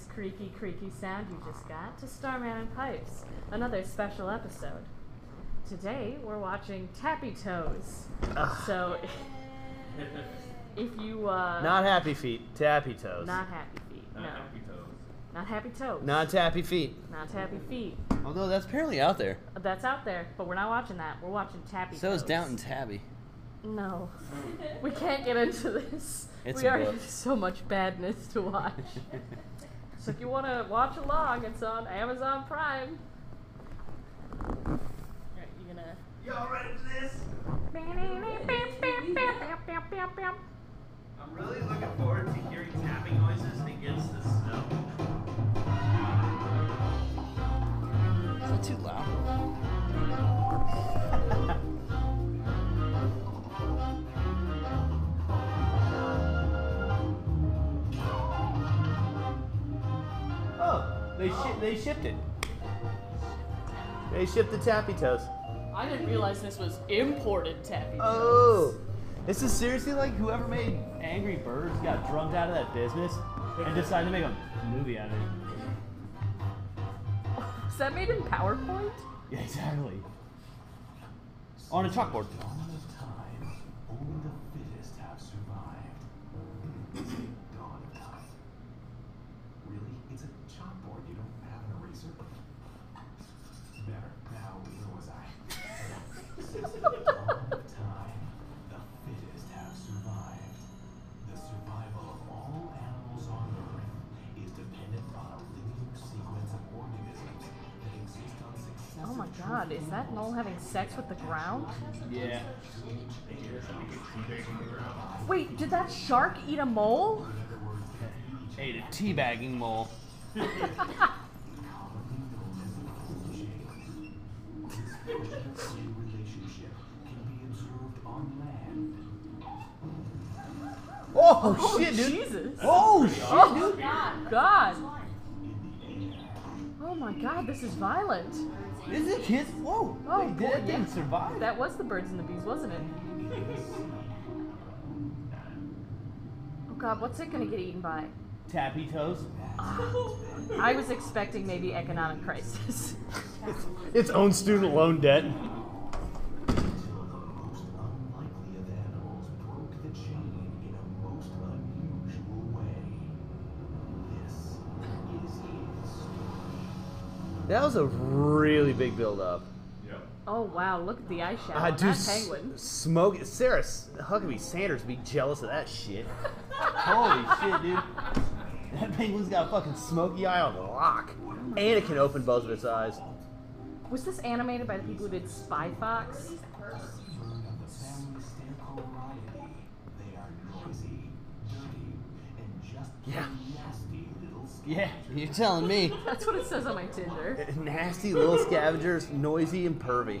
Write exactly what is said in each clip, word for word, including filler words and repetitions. nice creaky, creaky sound you just got, to Starman and Pipes, another special episode. Today, we're watching Tappy Toes. Ugh. So, if you... Uh, not Happy Feet, Tappy Toes. Not Happy Feet, not no. Happy Toes. Not Happy Toes. Not Tappy Feet. Not Tappy Feet. Although that's apparently out there. That's out there, but we're not watching that. We're watching Tappy so Toes. So is Downton Tabby. No. We can't get into this. It's we already book. Have so much badness to watch. So if you want to watch along, it's on Amazon Prime. Alright, you gonna... Y'all ready for this? I'm really looking forward to hearing tapping noises against the snow. Is that too loud? Oh, they, oh. Shi- they shipped it. They shipped the Tappy Toes. I didn't realize this was imported Tappy Toes. Oh. This is seriously like whoever made Angry Birds got drummed out of that business and decided to make a movie out of it. Is that made in PowerPoint? Yeah, exactly. On a chalkboard. God, is that Noel having sex with the ground? Yeah. Wait, did that shark eat a mole? Ate a teabagging mole. Oh, shit, dude. Jesus. Oh, shit, dude. God. Oh, my God, this is violent. Is it his? Whoa! Oh, they did, boy, yeah. Didn't survive. That was the birds and the bees, wasn't it? Oh God, what's it gonna get eaten by? Tappy Toes. Oh, I was expecting maybe economic crisis. Its own student loan debt. That was a really big build-up. Yeah. Oh, wow. Look at the eyeshadow. Uh, dude, that penguin. S- smoke. Sarah Huckabee Sanders would be jealous of that shit. Holy shit, dude. That penguin's got a fucking smoky eye on the lock. And it can open both of its eyes. Was this animated by the people who did Spy Fox? Yeah. Yeah, you're telling me. That's what it says on my Tinder. Nasty little scavengers, noisy and pervy.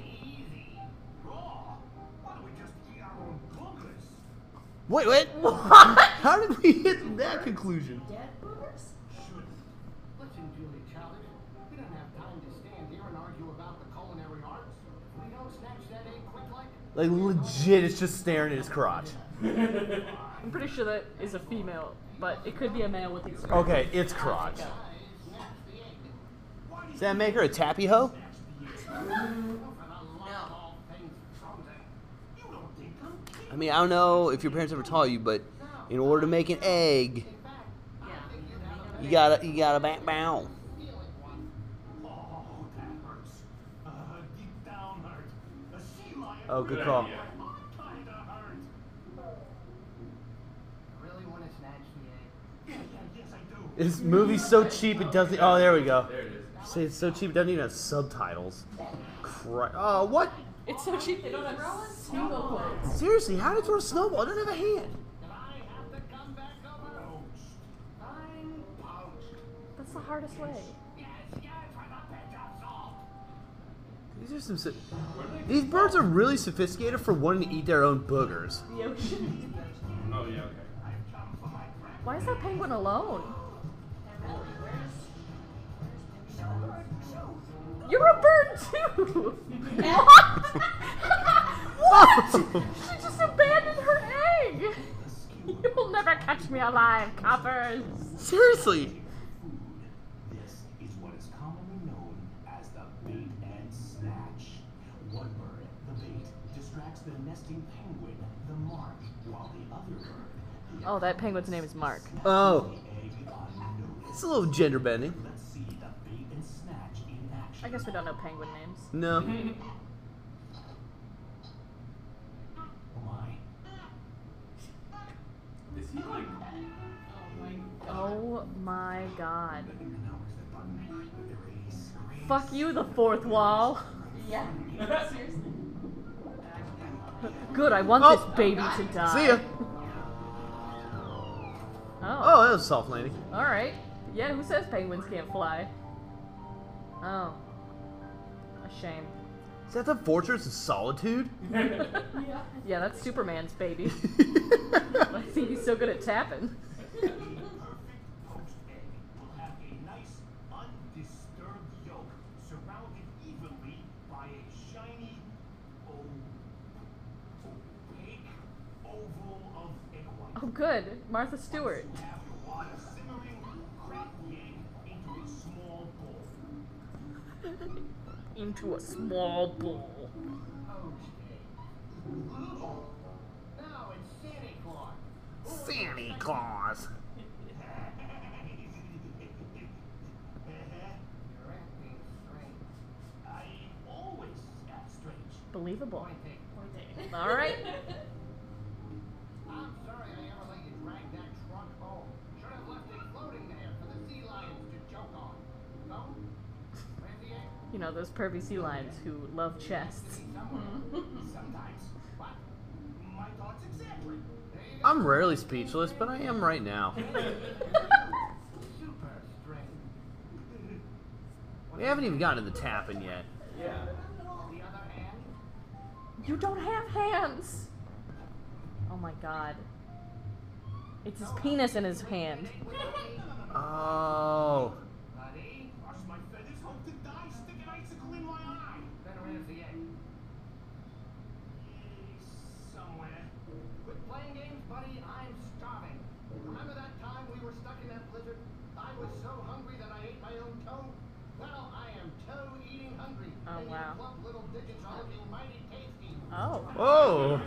Wait, wait. What? How did we get to that conclusion? Dead boogers? Listen, Julie Challenge. We don't have time to stand here and argue about the culinary arts. We don't snatch that in quick like. Like legit, it's just staring at his crotch. I'm pretty sure that is a female. But it could be a male with experience. Okay, it's crotch. Does that make her a tappy hoe? I mean, I don't know if your parents ever taught you, but in order to make an egg, you gotta you gotta back bow. Oh, good call. This movie's so cheap it doesn't... Oh, there we go. Say it's so cheap it doesn't even have subtitles. Christ. Oh, what? It's so cheap they don't have snowballs. Seriously, how did you throw a snowball? I don't have a hand. That's the hardest way. These are some... So- These birds are really sophisticated for wanting to eat their own boogers. Yeah, we should. Oh, yeah, okay. Why is that penguin alone? You're a bird too! What? What? She just abandoned her egg! You will never catch me alive, coppers! Seriously! attacks the nesting penguin, the Mark, while the other bird... Oh, that penguin's name is Mark. Oh. It's a little gender bending. Let's see the bait and snatch in action. I guess we don't know penguin names. No. Is he like... Oh my god. Fuck you, the fourth wall. Yeah. Seriously. Good, I want oh. this baby oh, to die. See ya. Oh. Oh, that was a soft landing. Alright. Yeah, who says penguins can't fly? Oh. A shame. Is that the Fortress of Solitude? Yeah. Yeah, that's Superman's baby. I think he's so good at tapping. Oh, good. Martha Stewart. Into a small bowl. Oh, now it's Santa Claus. Santa Claus. I always act strange. Believable. All right. I'm sorry I ever let you drag that truck home. Should have left it floating there for the sea lions to choke on. No? Where's the egg? You know, those pervy sea lions who love chests. Sometimes. But my thoughts exactly. I'm rarely speechless, but I am right now. Super strange. We haven't even gotten to the tapping yet. Yeah. The other hand? You don't have hands! Oh my god. It's his penis in his hand. Oh. Quit playing games, buddy. I'm starving. Remember that time we were stuck in that blizzard? I was so hungry that I ate my own toe? Well, I am toe-eating hungry. Oh, wow. Oh. Oh.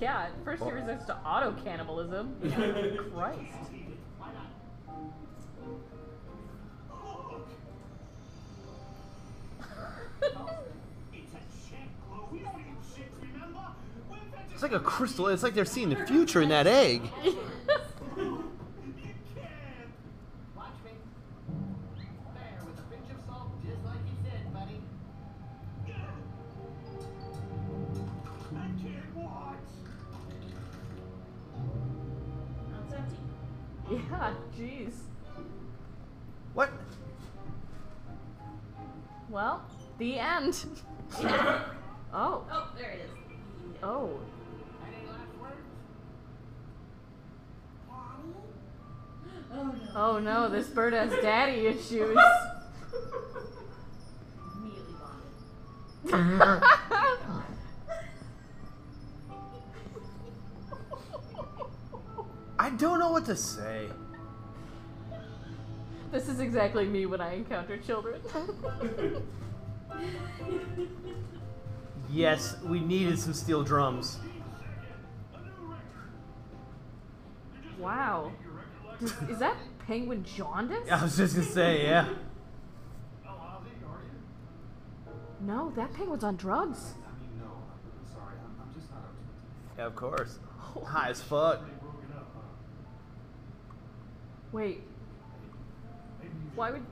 Yeah, at first he resists to auto-cannibalism. Christ. Why not? It's a chick, Lou. We don't eat chicks, remember? It's like a crystal. It's like they're seeing the future in that egg. You can't. Watch me. There, with a pinch of salt, just like you said, buddy. I can't watch. That's empty. Yeah, jeez. What? Well, the end. Oh. Oh, there it is. Oh. Any last words? Oh no. Oh no, this bird has daddy issues. Immediately vomited. I don't know what to say. This is exactly me when I encounter children. Yes, we needed some steel drums. Wow. Does, is that penguin jaundice? I was just gonna say, yeah. No, that penguin's on drugs. I mean, no, I'm sorry. I'm just not up to it. Yeah, of course. High as fuck. Wait. Why would...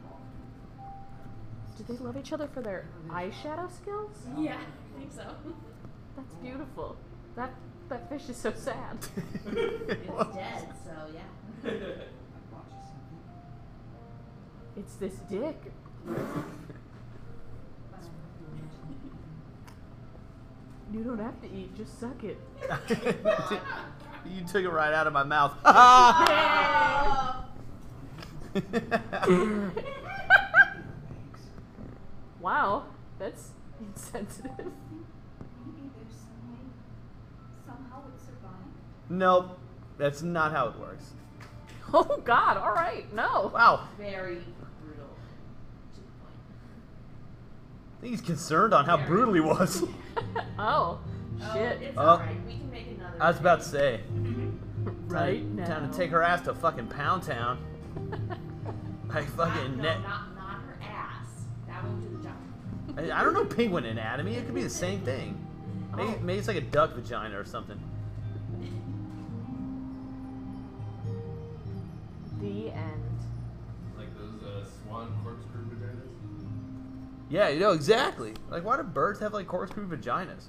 Do they love each other for their eyeshadow skills? Yeah, I think so. That's beautiful. That that fish is so sad. It's dead, so yeah. It's this dick. You don't have to eat, just suck it. You took it right out of my mouth. Wow, that's insensitive. Maybe there's some way somehow it survived. Nope, that's not how it works. Oh god, alright, no. Wow. Very brutal to the point. think he's concerned on how brutal he was. Oh, shit. Oh, it's uh, alright. We can make another. I was about to say. Right time, now. Time to take her ass to fucking Pound Town. Like fucking... No, not, not her ass. That won't do the job. I, I don't know penguin anatomy. It could be the same thing. Maybe, oh. maybe it's like a duck vagina or something. The end. Like those uh, swan corkscrew vaginas? Yeah, you know, exactly. Like, why do birds have, like, corkscrew vaginas?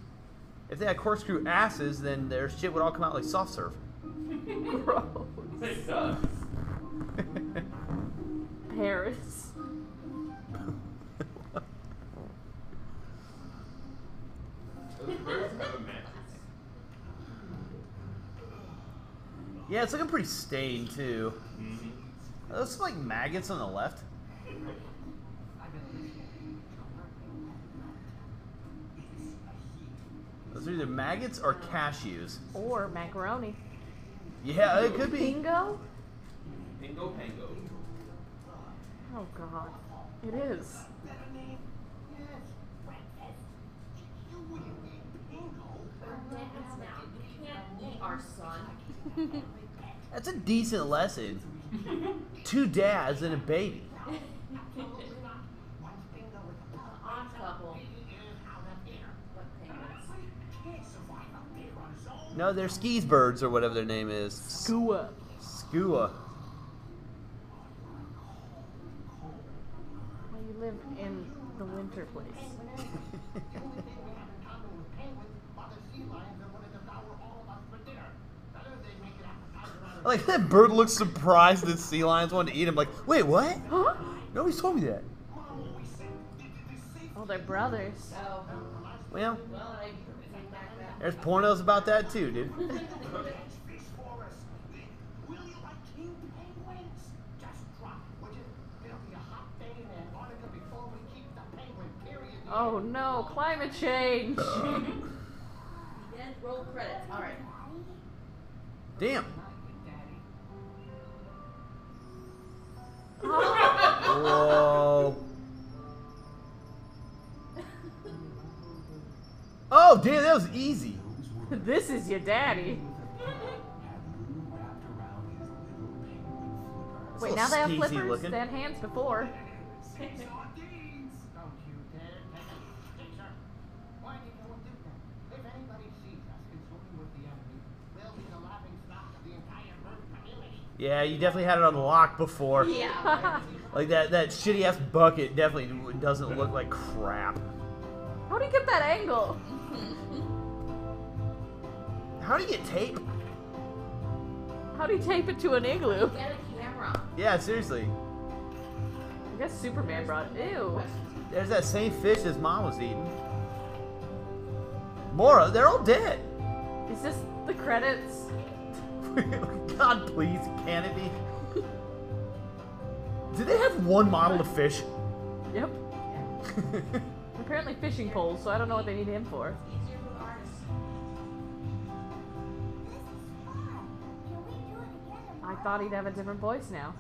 If they had corkscrew asses, then their shit would all come out like soft serve. Gross. It does. Paris. Those birds have a mess. Yeah, it's looking pretty stained, too. Mm-hmm. Are those, like, maggots on the left? Those are either maggots or cashews. Or macaroni. Yeah, it could be. Pingo? Pingo, pango. Oh, God. It is. That's a decent lesson. Two dads and a baby. No, they're skis birds or whatever their name is. Skua. Skua. Well, you live in the winter place. Like, that bird looks surprised that sea lions wanted to eat him. Like, wait, what? Huh? Nobody's told me that. Oh, they're brothers. Oh. Well, there's pornos about that too, dude. Oh no, climate change. Roll credits. All right. Damn. Whoa. Oh, damn, that was easy. This is your daddy. Wait, now they have flippers? Looking. They had hands before. Yeah, you definitely had it on lock before. Yeah. Like, that, that shitty-ass bucket definitely doesn't look like crap. How do you get that angle? How do you get tape? How do you tape it to an igloo? Get a camera. Yeah, seriously. I guess Superman brought it. Ew. There's that same fish his mom was eating. Mora, they're all dead. Is this the credits? God, please, can it be? Did they have one model of fish? Yep. Apparently fishing poles, so I don't know what they need him for. I thought he'd have a different voice now.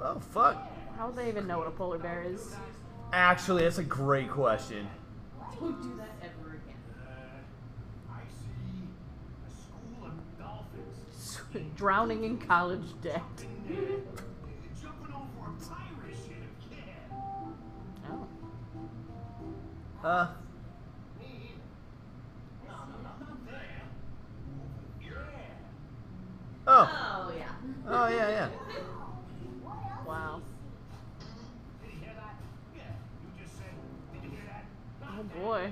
Oh, fuck. How would they even know what a polar bear is? Actually, that's a great question. Don't do that ever again. I see a school of dolphins drowning in college debt. Jumping over a pirate ship. Oh. Uh. Oh. Oh yeah. Oh yeah yeah. Wow. Oh boy.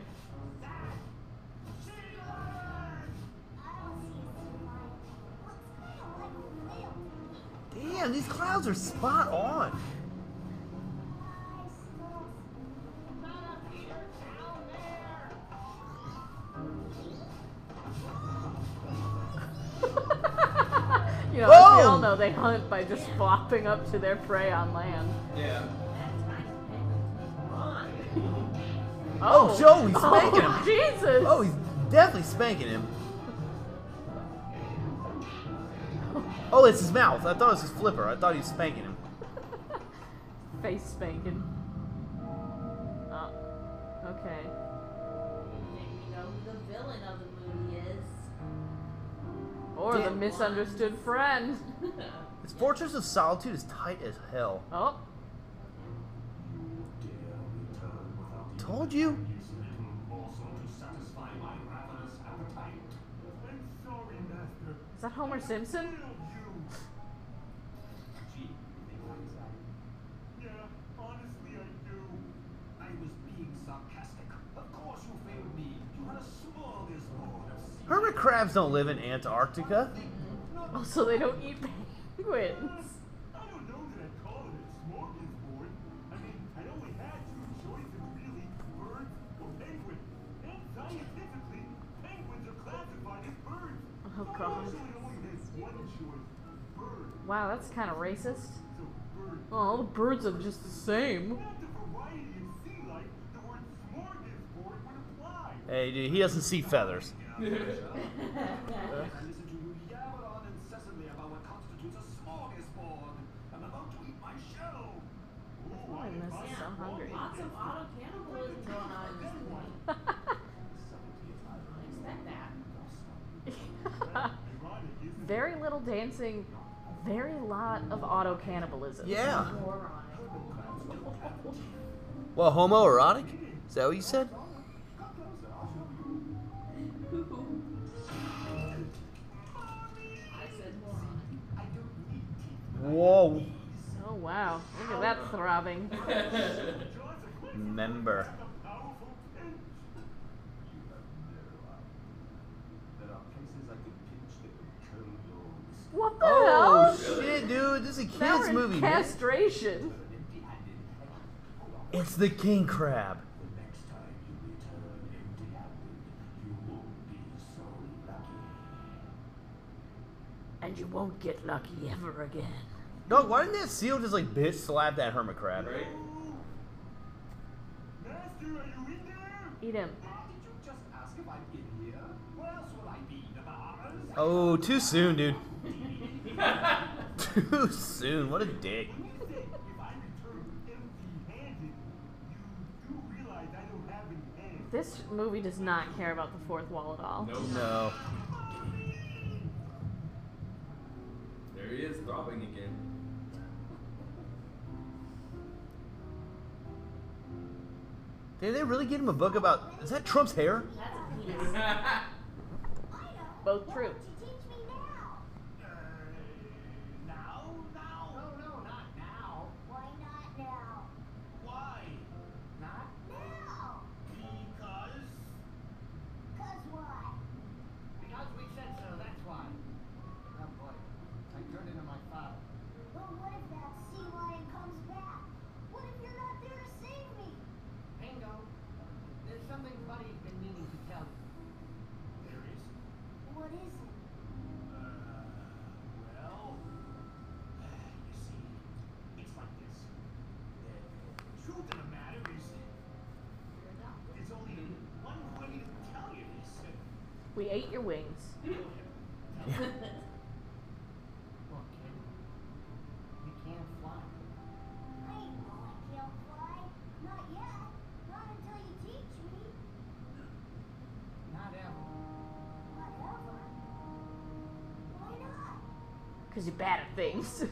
Damn, these clouds are spot on. You know, we all know they hunt by just flopping up to their prey on land. Yeah. Oh, Joey's oh, spanking him. Jesus. Oh, he's definitely spanking him. Oh, it's his mouth. I thought it was his flipper. I thought he was spanking him. Face spanking. Oh, okay. You know who the villain of the movie is. Or Damn. the misunderstood friend. This Fortress of Solitude is tight as hell. Oh. Told you. Is that Homer Simpson? Hermit crabs don't live in Antarctica. Oh, so they don't eat penguins. Oh, God. Wow, that's kind of racist. Oh, all the birds are just the same. Hey, dude, he doesn't see feathers. Very little dancing, very lot of auto cannibalism. Yeah. Well, homoerotic? Is that what you said? Whoa. Oh, wow. Look at that throbbing. Remember. What the oh, hell? Oh, shit, dude. This is a kid's movie. Castration. Man. It's the king crab. And you won't get lucky ever again. No, why didn't that seal just like bitch slap that hermit crab? Right? Master, are you in there? Eat him. Did you just ask if I'm in here? Where else will I be? Oh, too soon, dude. Too soon. What a dick. This movie does not care about the fourth wall at all. Nope. No. There he is, throbbing again. Did they really give him a book about... Is that Trump's hair? That's a penis. Both true. We ate your wings. Yeah. You can't fly. I ain't know I can't fly. Not yet. Not until you teach me. Not ever. Not ever. Why not? Because you're bad at things.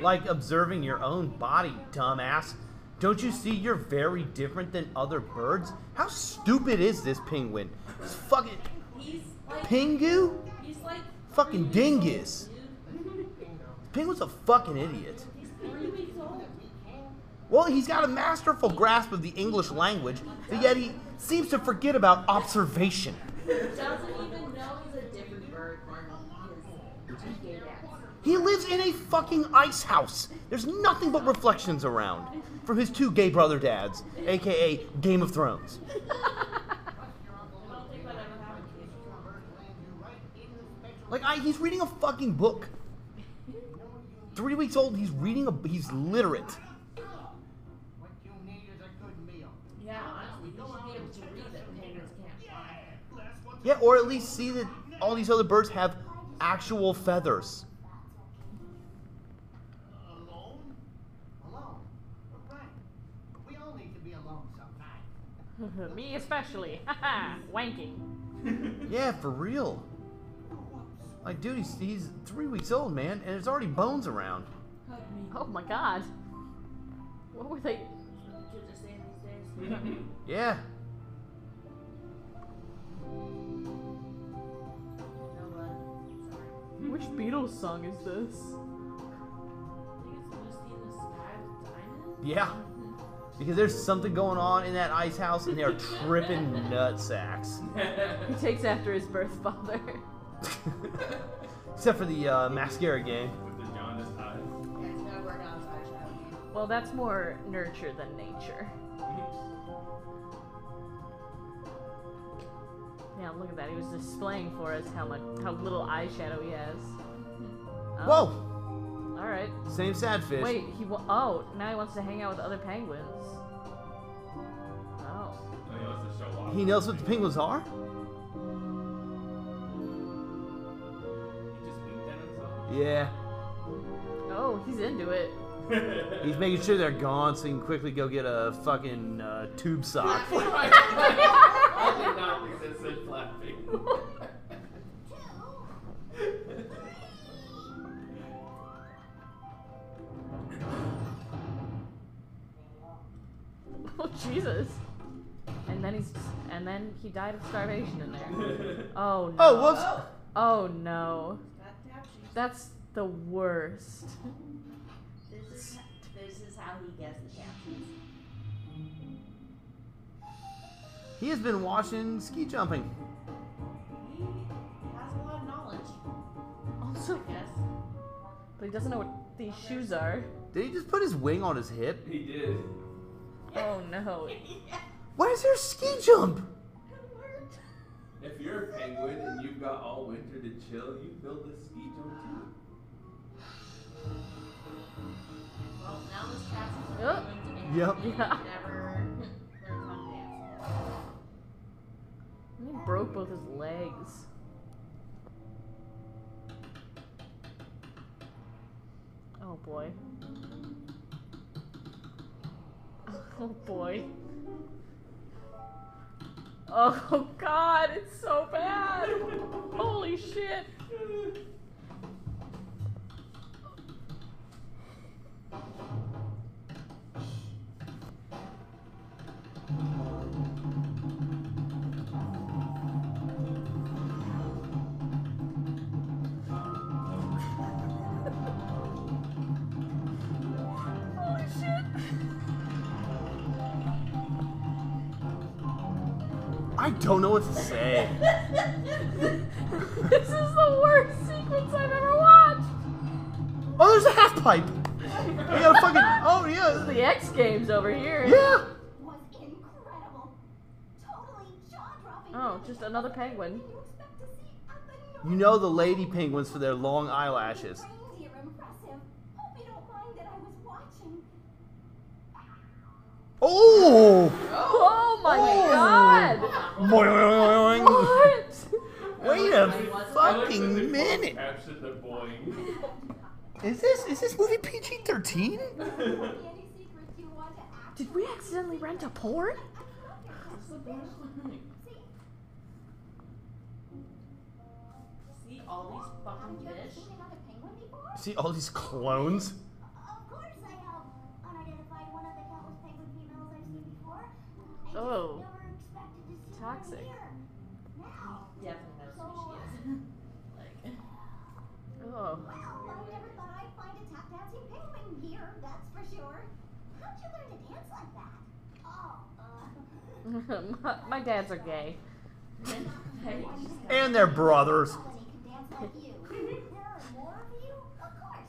Like observing your own body, dumbass. Don't you see you're very different than other birds? How stupid is this penguin? It's fucking... He's like... Pingu? He's like... Fucking dingus. Penguin's a fucking idiot. He's three weeks old. Well, he's got a masterful grasp of the English language, but yet he seems to forget about observation. He doesn't even know he's a different bird from his gay ass. He lives in a fucking ice house. There's nothing but reflections around from his two gay brother dads, aka Game of Thrones. Like I, he's reading a fucking book. Three weeks old. He's reading a. He's literate. What you need is a good meal. Yeah, honestly, you should be able to read that penguins can't. Yeah, or at least see that all these other birds have actual feathers. Alone? Alone? Right. We all need to be alone sometimes. Me especially. Haha, wanking. Yeah, for real. Like, dude, he's, he's three weeks old, man, and there's already bones around. Oh my god. What were they? Yeah. Which Beatles song is this? Yeah. Because there's something going on in that ice house and they're tripping nutsacks. He takes after his birth father. Except for the uh, mascara game. With the jaundiced eyes. Well, that's more nurture than nature. Yeah, look at that. He was displaying for us how much, how little eyeshadow he has. Oh. Whoa! All right. Same sad fish. Wait, he wa- oh, now he wants to hang out with other penguins. Oh. No, he wants to show off. He knows what the penguins are? He just winked at himself. Yeah. Oh, he's into it. He's making sure they're gone so he can quickly go get a fucking uh, tube sock. I did not resist it flapping. Oh Jesus! And then he's and then he died of starvation in there. Oh no! Oh whoops! Oh, oh no! That's the worst. This is, this is how he gets the captions. He has been watching ski jumping. He has a lot of knowledge. Also, I guess. But he doesn't know what these okay. shoes are. Did he just put his wing on his hip? He did. Oh no. Yeah. Why is there a ski jump? It worked. If you're a penguin and you've got all winter to chill, you build a ski jump too. Well, now this cast is oh. going to Yep. Yeah. Never, never fun dancing. He broke both his legs. Oh boy. Oh boy. Oh god, it's so bad! Holy shit! I don't know what to say. This is the worst sequence I've ever watched. Oh, there's a half pipe. We got a fucking. Oh yeah. This is the X Games over here. Yeah. Was incredible. Totally jaw-dropping. Oh, just another penguin. You know the lady penguins for their long eyelashes. Reindeer impressive. Hope you don't mind that I was watching. Oh. Oh my oh. god. What? Wait a fucking minute. Is this is this movie P G thirteen? Did we accidentally rent a porn? See all these fucking fish? See all these clones? Of course I have unidentified one of the countless penguin females I've seen before. Oh. Toxic. Definitely. Oh. Well, I never thought I'd find a tap dancing penguin here, that's for sure. How'd you learn to dance like that? Oh, uh. my, my dads are gay. And they're brothers. Nobody can dance like you. There are more of you? Of course.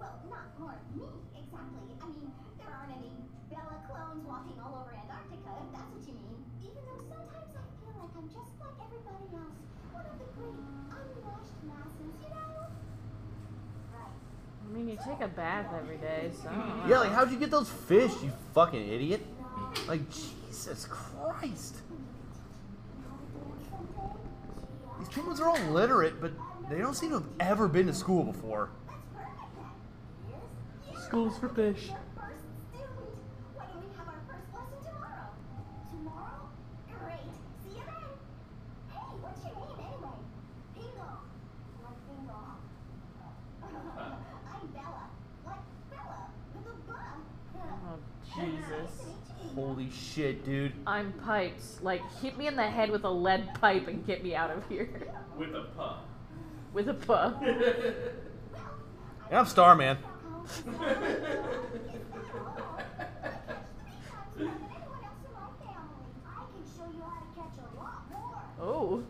Well, not more of me, exactly. I mean, there aren't any Bella clones walking all over Antarctica, if that's what you mean. Even though sometimes I feel like I'm just like everybody else. One of the great unwashed masses, you know? I mean, you take a bath every day, so... Yeah, like, how'd you get those fish, you fucking idiot? Like, Jesus Christ. These penguins are all literate, but They don't seem to have ever been to school before. School's for fish. Holy shit, dude. I'm Pipes. Like, hit me in the head with a lead pipe and get me out of here. With a puh. With a puh. And I'm Starman. Oh.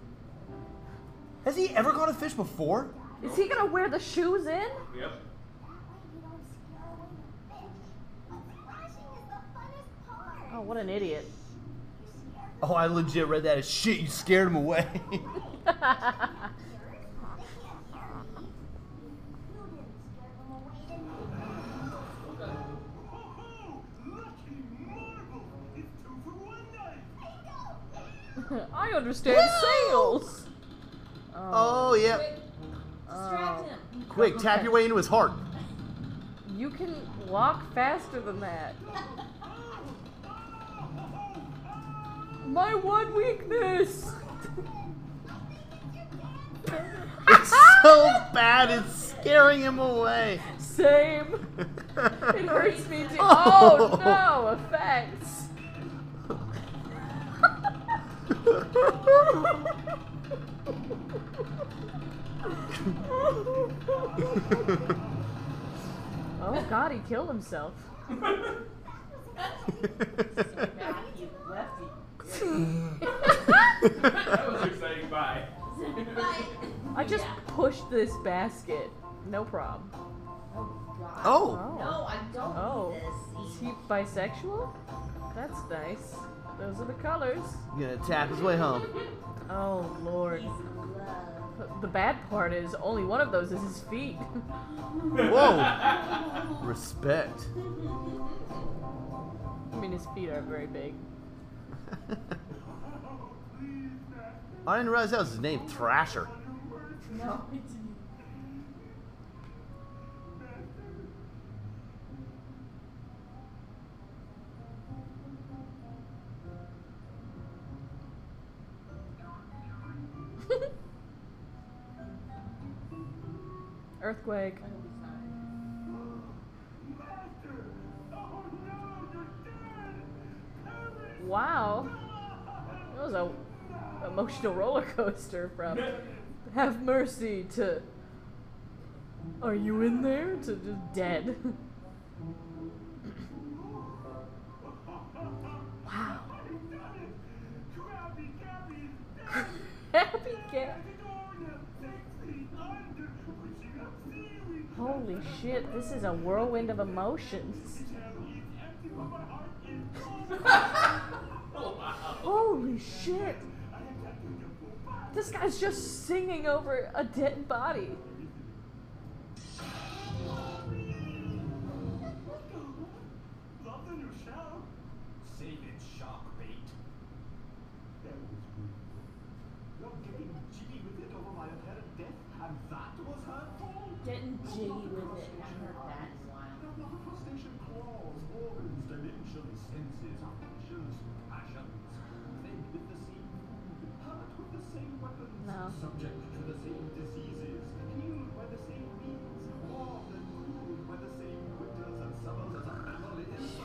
Has he ever caught a fish before? Is he gonna wear the shoes in? Yep. Oh, what an idiot. Oh, I legit read that as shit. You scared him away. I understand sales. Oh, oh yeah. Quick, distract him. Uh, quick, tap your way into his heart. You can walk faster than that. My one weakness! It's so bad, it's scaring him away. Same. It hurts me too. Oh, oh no, effects. Oh god, he killed himself. That was exciting. Bye. Bye. I just pushed this basket. No problem. Oh, God. Oh. No, I don't oh. need this. Is he bisexual? That's nice. Those are the colors. He's gonna tap his way home. Oh, Lord. The bad part is only one of those is his feet. Whoa. Respect. I mean, his feet aren't very big. I didn't realize that was his name, Thrasher. No. Earthquake. Wow. That was a emotional roller coaster from have mercy to are you in there to just dead. Wow. Happy cat. Holy shit, this is a whirlwind of emotions. Holy shit. This guy's just singing over a dead body. Love the new show. Save it, shock bait. That was good. Okay, jiggy with it over my head of death, and that was her fault. Getting jiggy with it, I heard that as well. The manifestation claws, organs, dimensions, senses, actions, passions. Fed with the sea. No. Subject to the same diseases, healed by the same means, warmed and cooled by the same winters and summers as a family is.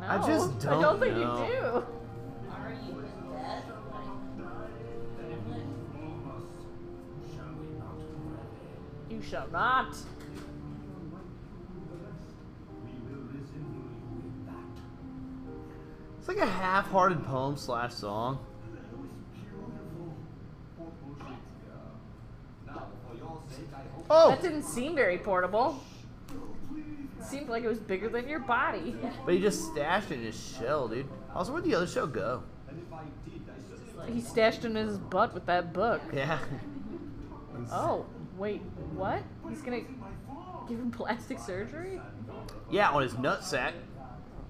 No, I just don't. I don't think know. You do. Are you dead? You shall not. It's like a half-hearted poem slash song. Oh! That didn't seem very portable. It seemed like it was bigger than your body. But he just stashed it in his shell, dude. Also, where'd the other shell go? He stashed it in his butt with that book. Yeah. Oh, wait, what? He's gonna give him plastic surgery? Yeah, on his nutsack.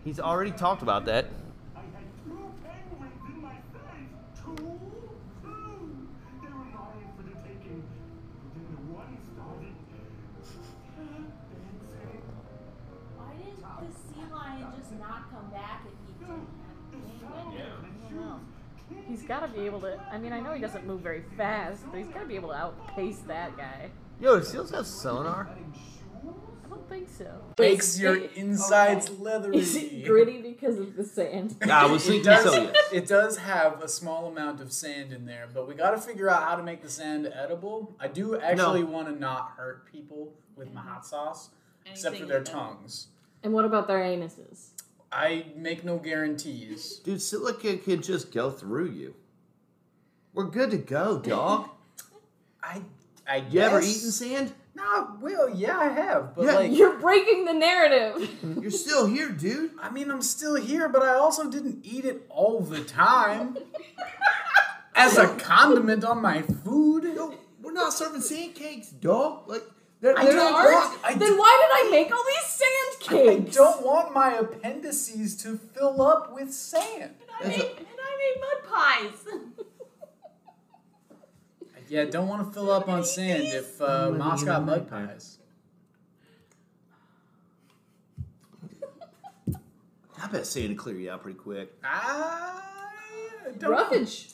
He's already talked about that. I had two penguins in my face. Two, two. They were my got to be able to... I mean, I know he doesn't move very fast, but he's got to be able to outpace that guy. Yo, do seals have sonar? I don't think so. Makes your insides leathery. Is it gritty because of the sand? Nah, I was thinking so, yes. It does have a small amount of sand in there, but we got to figure out how to make the sand edible. I do actually no. want to not hurt people with my hot sauce, Anything except for their tongues. And what about their anuses? I make no guarantees. Dude, silica could just go through you. We're good to go, dog. I, I guess. You ever eaten sand? No, well, yeah, I have. But yeah, like, you're breaking the narrative. You're still here, dude. I mean, I'm still here, but I also didn't eat it all the time. As a condiment on my food. Yo, we're not serving sand cakes, dog. Like. They're, they're I don't want, I then why did I make all these sand cakes? I don't want my appendices to fill up with sand. And I, made, a, and I made mud pies. Yeah, don't want to fill up on sand if uh, Moss got mud pies. I bet sand will clear you out pretty quick. I don't Roughage.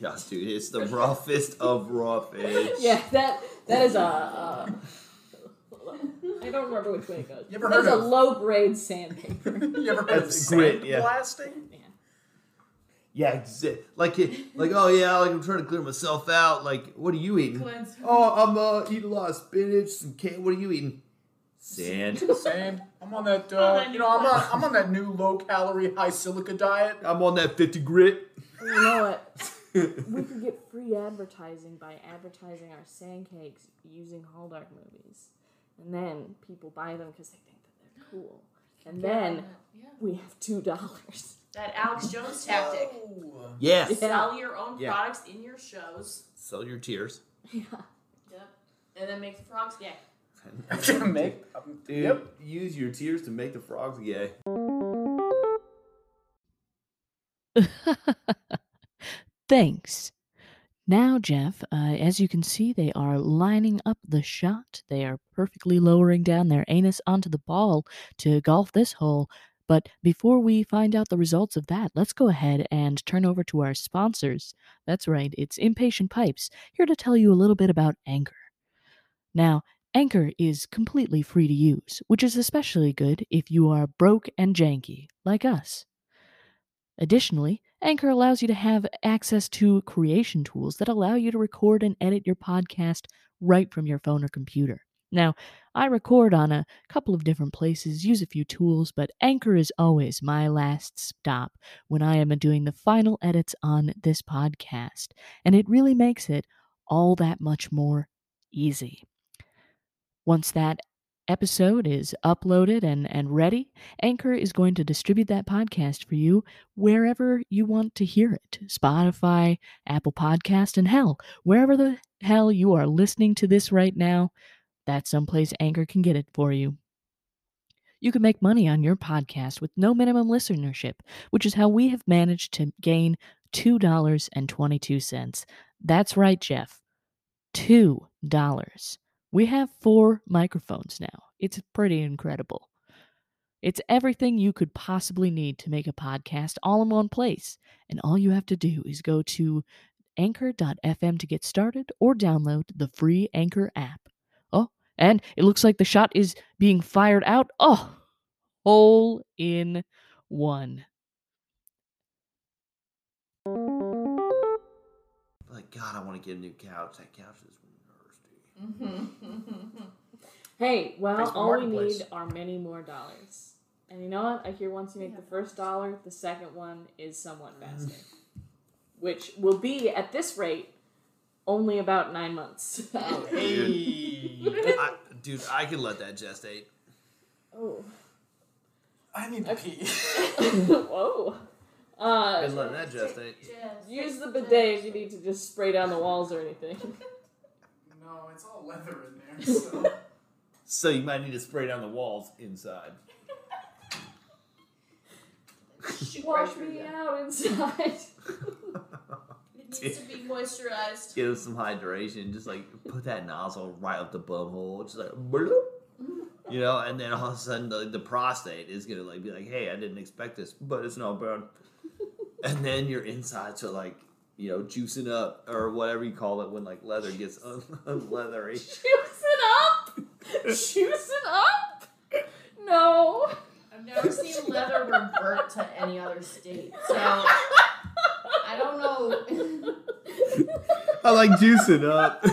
Yes, dude, it's the roughest of roughage. Yeah, that... That is a. Uh, I don't remember which way it goes. You ever That's heard of a low-grade sandpaper. You ever heard of sand yeah. blasting? Yeah. Yeah, exactly. Like, it, like, oh yeah, like I'm trying to clear myself out. Like, what are you eating? Cleanse. Oh, I'm uh, eating a lot of spinach. Some can- What are you eating? Sand. Sand. I'm on that. Uh, you know, I'm on. I'm on that new low-calorie, high-silica diet. I'm on that fifty grit. You know what? We could get free advertising by advertising our sand cakes using Hallmark movies. And then people buy them because they think that they're cool. And yeah, then yeah. we have two dollars. That Alex Jones tactic. Oh. Yes. Sell your own yeah. products in your shows. Sell your tears. Yeah. Yep. And then make the frogs gay. make, um, dude, yep. Use your tears to make the frogs gay. Thanks. Now, Jeff, uh, as you can see, they are lining up the shot. They are perfectly lowering down their anus onto the ball to golf this hole. But before we find out the results of that, let's go ahead and turn over to our sponsors. That's right, it's Impatient Pipes, here to tell you a little bit about Anchor. Now, Anchor is completely free to use, which is especially good if you are broke and janky, like us. Additionally, Anchor allows you to have access to creation tools that allow you to record and edit your podcast right from your phone or computer. Now, I record on a couple of different places, use a few tools, but Anchor is always my last stop when I am doing the final edits on this podcast, and it really makes it all that much more easy. Once that episode is uploaded and, and ready, Anchor is going to distribute that podcast for you wherever you want to hear it. Spotify, Apple Podcast, and hell, wherever the hell you are listening to this right now, that's someplace Anchor can get it for you. You can make money on your podcast with no minimum listenership, which is how we have managed to gain two dollars and twenty-two cents. That's right, Jeff. two dollars. We have four microphones now. It's pretty incredible. It's everything you could possibly need to make a podcast all in one place. And all you have to do is go to anchor dot f m to get started or download the free Anchor app. Oh, and it looks like the shot is being fired out. Oh, hole in one. Like, God, I want to get a new couch. That couch is hey, well, all we need are many more dollars. And you know what? I hear once you make yeah. the first dollar, the second one is somewhat faster. Which will be, at this rate, only about nine months. Hey. I, dude, I can let that gestate. Oh. I need to okay. pee. Whoa. Uh, just letting that gestate. Use the bidet if you need to just spray down the walls or anything. No, it's all leather in there, so... So you might need to spray down the walls inside. Wash me out inside. It needs to be moisturized. Give us some hydration. Just, like, put that nozzle right up the bum hole. Just, like, bloop. You know, and then all of a sudden the, the prostate is going to, like, be like, hey, I didn't expect this, but it's not bad. And then your insides are, like, you know, juicing up or whatever you call it when like leather gets un- unleathery. Juicing up? Juicing up? No. I've never seen leather revert to any other state, so I don't know. I like juicing up.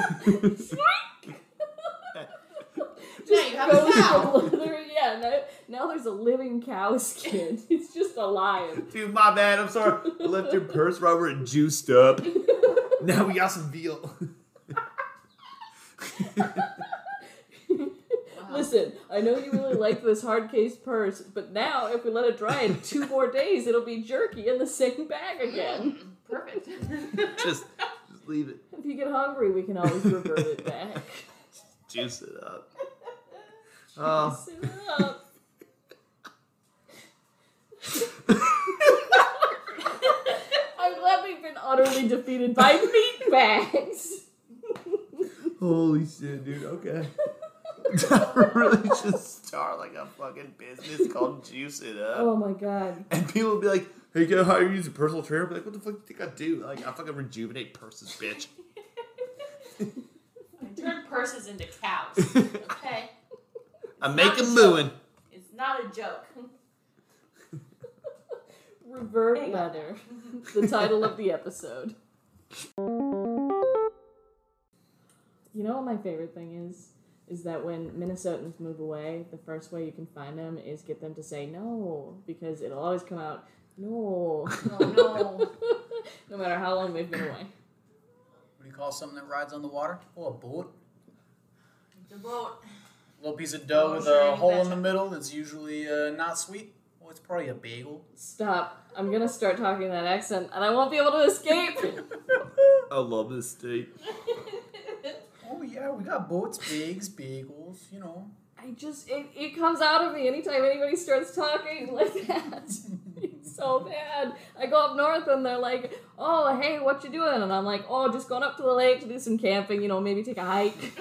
Just yeah, go cow. Leather, yeah, now, now there's a living cow skin. It's just alive. Dude, my bad. I'm sorry. I left your purse rubber and juiced up. Now we got some veal. Listen, I know you really like this hard case purse, but now if we let it dry in two more days, it'll be jerky in the same bag again. Mm, perfect. just, just leave it. If you get hungry, we can always revert it back. Just juice it up. Oh. Juice it up. I'm glad we've been utterly defeated by meat bags. Holy shit, dude. Okay. I really should start like a fucking business called Juice It Up. Oh my god. And people would be like, hey, you gotta hire you as a personal trainer? I'd be like, what the fuck do you think I do? Like, I fucking rejuvenate purses, bitch. I turn purses into cows. Okay? I make them mooing. It's not a joke. Revert hey. Leather. The title of the episode. You know what my favorite thing is? Is that when Minnesotans move away, the first way you can find them is get them to say no, because it'll always come out, no, no, no, no matter how long they've been away. What do you call something that rides on the water? Oh, a boat. It's a boat. A little piece of dough oh, with sure, a hole in the it. middle that's usually uh, not sweet. Well, it's probably a bagel. Stop. I'm going to start talking that accent, and I won't be able to escape. I love this state. Oh, yeah, we got boats, pigs, bagels, you know. I just, it, it comes out of me anytime anybody starts talking like that. It's so bad. I go up north and they're like, oh, hey, what you doing? And I'm like, oh, just going up to the lake to do some camping, you know, maybe take a hike.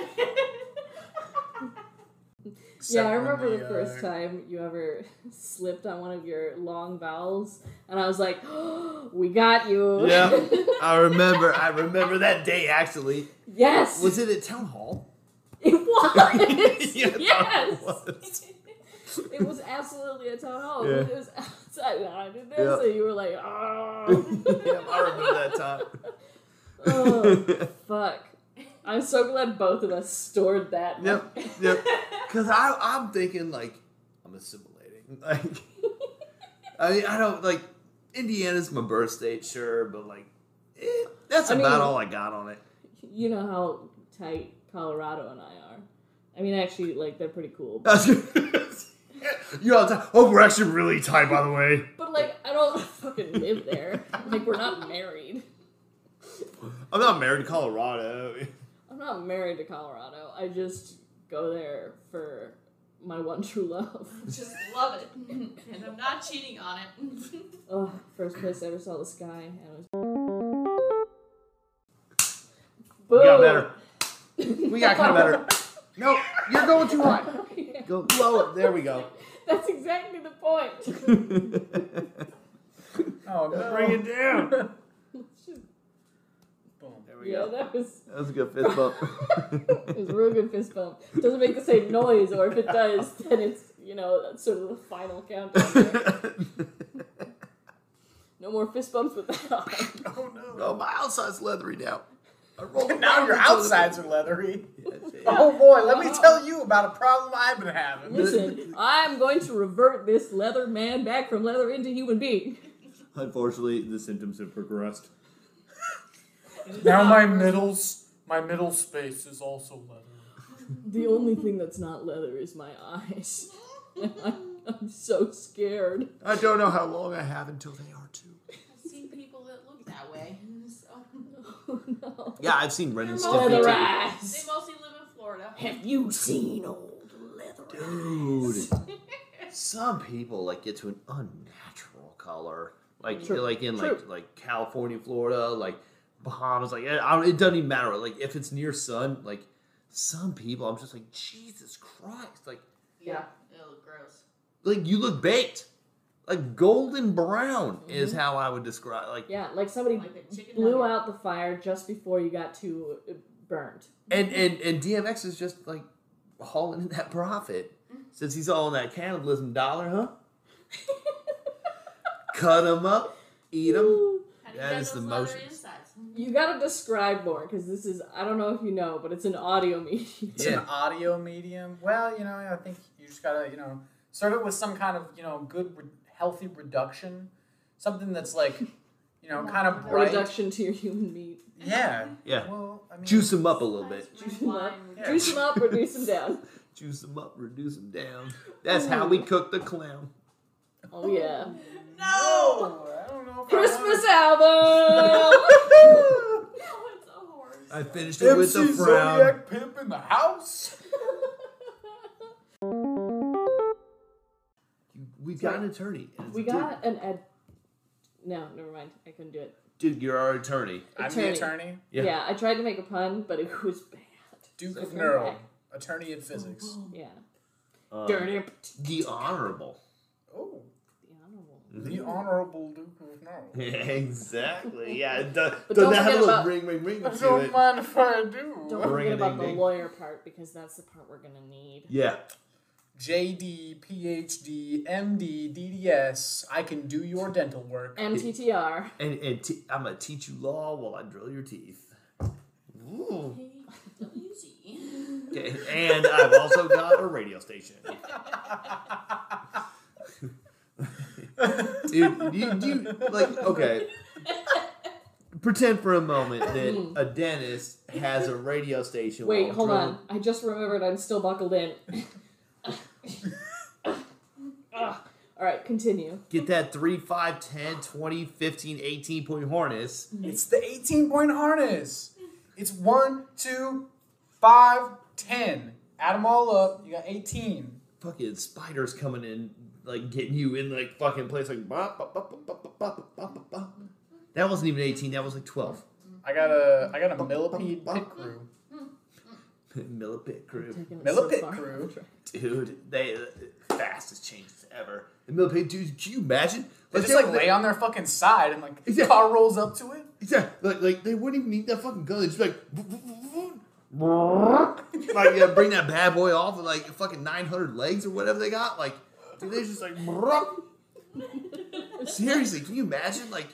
Yeah, I remember the, the first time you ever slipped on one of your long vowels, and I was like, oh, we got you. Yeah, I remember. I remember that day, actually. Yes. Was it at Town Hall? It was. yeah, yes. It was. It was absolutely at Town Hall. Yeah. It was outside. I did this, yep. So you were like, oh. Yeah, I remember that time. Oh, fuck. I'm so glad both of us stored that. Yep, yep. Because I'm thinking, like, I'm assimilating. Like, I mean, I don't, like, Indiana's my birth state, sure, but, like, eh, that's I about mean, all I got on it. You know how tight Colorado and I are. I mean, actually, like, they're pretty cool. But... You're all tight. Oh, we're actually really tight, by the way. But, like, I don't fucking live there. Like, we're not married. I'm not married to Colorado. I'm not married to Colorado. I just go there for my one true love. Just love it. And I'm not cheating on it. Oh, first place I ever saw the sky. And it was... Boom. We got better. We got kind of better. No, you're going too high. Yeah. Go blow it. There we go. That's exactly the point. Oh, no. Bring it down. Yeah, that was that was a good fist bump. It was a real good fist bump. It doesn't make the same noise, or if it does, then it's, you know, that's sort of the final countdown there. No more fist bumps with that on. Oh, no. No, my outside's leathery now. I rolled now your outsides are leathery. Yes, yes. Oh, boy, let me tell you about a problem I've been having. Listen, I'm going to revert this leather man back from leather into human being. Unfortunately, the symptoms have progressed. Now my middles, my middle space is also leather. The only thing that's not leather is my eyes. I'm, I'm so scared. I don't know how long I have until they are too. I've seen people that look that way. So. Oh, no. Yeah, I've seen red and stiff. They mostly live in Florida. Have you seen old leather eyes? Dude, some people like get to an unnatural color, like True. like in True. like like California, Florida, like. Bahamas, like, it, I, it doesn't even matter. Like, if it's near sun, like, some people, I'm just like, Jesus Christ. Like, yeah, it looks gross. Like, you look baked. Like golden brown mm-hmm. is how I would describe. Like yeah, like somebody like blew nugget. out the fire just before you got too burned. And and and D M X is just like hauling in that profit mm-hmm. since he's all in that cannibalism dollar, huh? Cut him up, eat him. That is the most. You gotta describe more because this is I don't know if you know, but it's an audio medium. It's yeah. an audio medium. Well, you know, I think you just gotta you know serve it with some kind of you know good. Re- healthy reduction, something that's like, you know, kind of bright. Reduction to your human meat. Yeah. Yeah. Well, I mean, juice them up a little bit. Juice them up. Yeah. Juice them up, reduce them down. Juice them up, reduce them down. That's how we cook the clown. Oh, yeah. No! Oh, I don't know if Christmas I album! No, it's a horse. I finished it M C with the frown. Zodiac Pimp in the house? We've got an attorney. We got an ed. No, never mind. I couldn't do it. Dude, you're our attorney. I'm attorney. the attorney. Yeah. yeah, I tried to make a pun, but it was bad. Duke so of Neural, attorney in physics. Yeah. Um, Dirty. The Honorable. Oh. The Honorable. The Honorable Duke of Neural. Exactly. Yeah. Does that have a ring, ring, ring? I don't mind if I do. Don't forget about the lawyer part because that's the part we're gonna need. Yeah. J D, P H D, M D, D D S, I can do your dental work. M T T R. And, and t- I'm going to teach you law while I drill your teeth. Ooh. Okay, and I've also got a radio station. Dude, do you, do you, like, okay. Pretend for a moment that a dentist has a radio station. Wait, hold drilling. on. I just remembered I'm still buckled in. All right, continue. Get that three, five, ten, twenty, fifteen, eighteen-point harness. It's the eighteen-point harness. It's one, two, five, ten. Add them all up. You got eighteen. Fucking spiders coming in, like, getting you in, like, fucking place, like, bop, bop, bop, bop, bop, bop, bop, bop. That wasn't even eighteen. That was, like, twelve. I got a, I got a millipede pit crew. Millipede crew. Millipede so crew. Dude, they uh, fastest changes ever. The millipede dudes, can you imagine? They just like lay on their fucking side and like the car rolls up to it. Yeah, like like they wouldn't even need that fucking gun. It's like like uh, bring that bad boy off with like fucking nine hundred legs or whatever they got. Like dude, they just like seriously, can you imagine like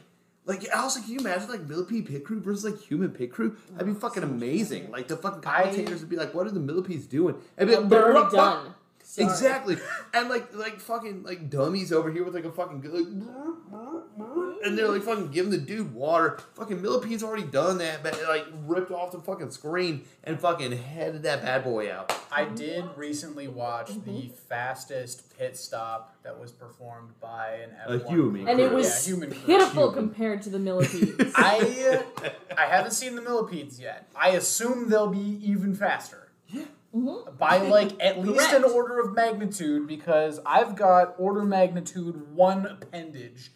Like, also, can you imagine, like, millipede pit crew versus, like, human pit crew? That'd be fucking amazing. Like, the fucking commentators would be like, what are the millipedes doing? And be like, they're already done. Exactly. And, like, like fucking, like, dummies over here with, like, a fucking, like, and they're, like, fucking giving the dude water. Fucking millipede's already done that, but, like, ripped off the fucking screen and fucking headed that bad boy out. I did recently watch the fastest pit stop that was performed by an F one. A human and crew. It was yeah, pitiful human. Compared to the millipedes. I uh, I haven't seen the millipedes yet. I assume they'll be even faster. Yeah. Mm-hmm. By like at least Correct. an order of magnitude because I've got order magnitude one appendage.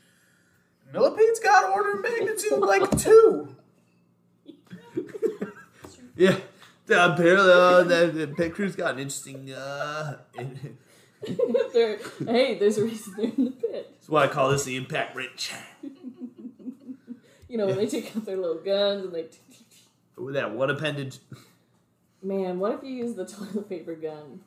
Millipedes got order magnitude like two. Yeah. Apparently uh, the, the pit crew's got an interesting... Uh, in, hey, there's a reason they're in the pit. That's why I call this the impact wrench. You know, when yeah. they take out their little guns and they... With that one appendage. Man, what if you use the toilet paper gun?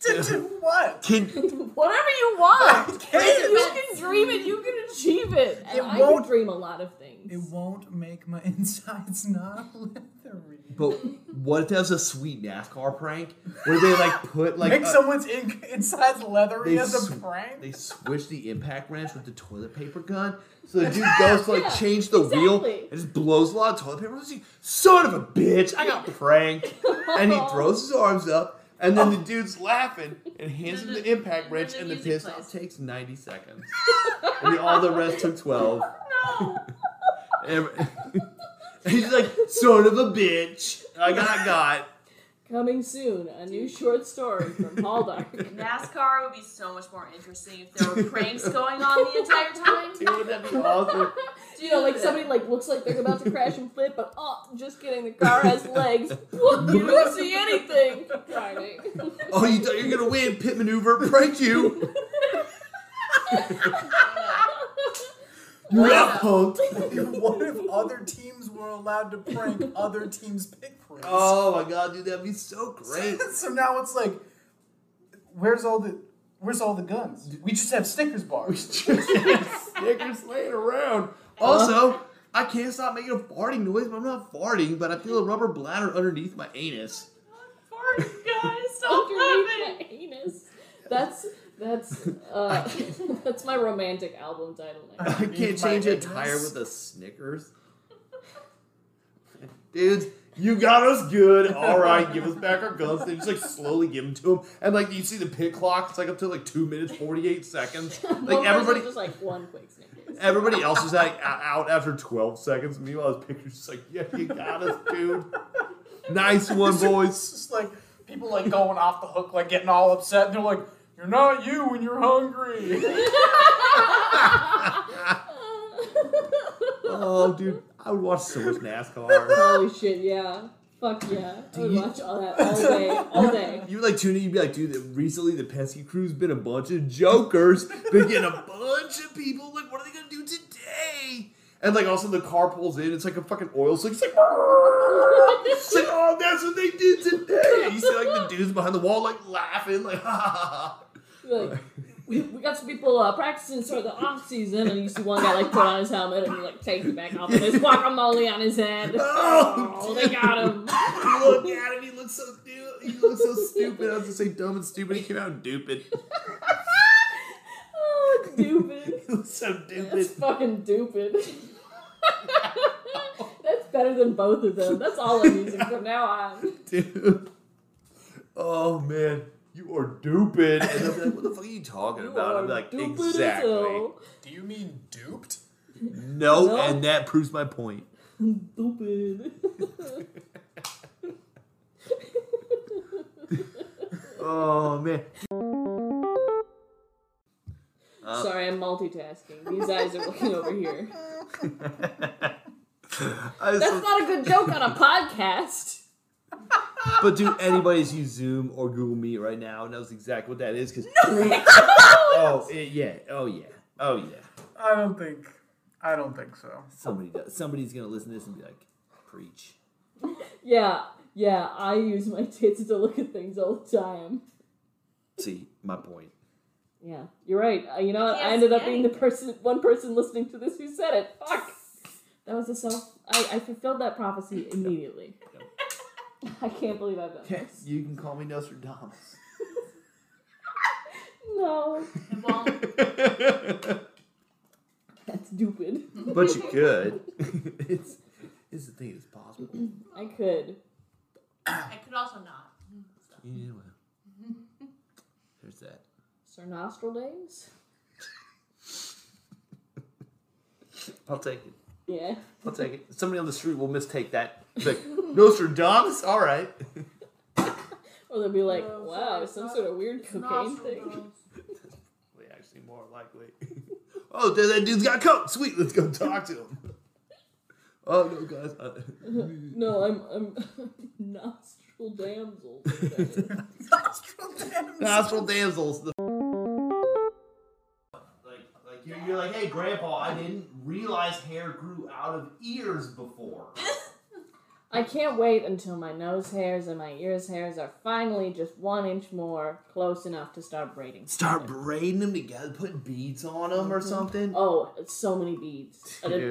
To do what? Can... Whatever you want. Can you can dream it. You can achieve it. And it I won't can dream a lot of things. It won't make my insides not leathery. But what if that was a sweet NASCAR prank where they like put like make a, someone's in, insides leathery as a sw- prank? They switch the impact wrench with the toilet paper gun, so the dude goes to like yeah, change the exactly. wheel and just blows a lot of toilet paper. Like, son of a bitch, I got pranked, and he throws his arms up. And then oh. the dude's laughing and hands him the impact wrench, and the piss off takes ninety seconds. And all the rest took twelve. No. and, and he's like, son of a bitch. I got got. Coming soon, a new short story from Hallmark. NASCAR would be so much more interesting if there were pranks going on the entire time. Dude, would that be awesome? You know, like somebody like looks like they're about to crash and flip, but oh, just kidding, the car has legs. Look, you don't see anything. Oh, you thought you're gonna win pit maneuver? Prank you. What if other teams were allowed to prank other teams' pick pranks? Oh my god, dude, that'd be so great. So now it's like, where's all the where's all the guns? We just have Snickers bars. We just have Snickers laying around. Also, uh, I can't stop making a farting noise, but I'm not farting, but I feel a rubber bladder underneath my anus. I'm not farting, guys. Stop laughing. My anus. That's... That's uh, that's my romantic album title now. I can't change a tire with a Snickers. Dudes, you got us good. All right, give us back our guns. They just like slowly give them to him, and like you see the pit clock. It's like up to like two minutes forty eight seconds. Like everybody just like one quick Snickers. Everybody else is like out after twelve seconds. Meanwhile, his picture's just like, yeah, you got us, dude. Nice one, boys. It's just like people like going off the hook, like getting all upset. They're like, you're not you when you're hungry. Oh, dude. I would watch so much NASCAR. Holy shit, yeah. Fuck yeah. Dude, I would watch all that all day. All day. You would like tune in. You'd be like, dude, recently the pesky crew's been a bunch of jokers. They're getting a bunch of people. Like, what are they going to do today? And, like, also the car pulls in. It's like a fucking oil slick. It's like, it's like, oh, that's what they did today. You see, like, the dudes behind the wall, like, laughing. Like, ha, ha, ha. Like, we, we got some people uh, practicing sort of the off season, and you see one guy like put on his helmet and he like takes it back off, and there's guacamole on his head. Oh, oh they got him! Look at him. He looks so he looks so stupid. I was gonna say dumb and stupid. He came out dupid. Oh, dupid! He looks so dupid. That's fucking dupid. That's better than both of them. That's all I'm using from now on. Dude. Oh man. You are dupid. And they'll be like, what the fuck are you talking you about? I'm like, exactly. Do you mean duped? No, no, and that proves my point. Dupid. Oh, man. Uh, Sorry, I'm multitasking. These eyes are looking over here. That's so- not a good joke on a podcast. But dude, anybody's used Zoom or Google Meet right now knows exactly what that is. Cause no, oh it, yeah, oh yeah, oh yeah. I don't think, I don't think so. Somebody does. Somebody's gonna listen to this and be like, "Preach." Yeah, yeah. I use my tits to look at things all the time. See my point. Yeah, you're right. You know what? I ended up being the person, one person listening to this who said it. Fuck. That was a self. I, I fulfilled that prophecy immediately. Yep. Yep. I can't believe I've done this. You can call me Nostradamus. No. It won't. That's stupid. But you could. It's, it's the thing that's possible. I could. I could also not. So. Yeah, well. There's that. Sir Nostril Days? I'll take it. Yeah. I'll take it. Somebody on the street will mistake that. It's like, Nostradamus? All right. Or they'll be like, wow, some sort of weird cocaine thing. Actually, more likely. Oh, that dude's got coke. Sweet, let's go talk to him. Oh, no, guys. No, I'm, I'm nostril damsels. Nostril damsels. Nostril damsels. The- You're like, hey, Grandpa, I didn't realize hair grew out of ears before. I can't wait until my nose hairs and my ears hairs are finally just one inch more close enough to start braiding. Start together. braiding them together, put beads on them or something? Oh, so many beads. Yeah. It,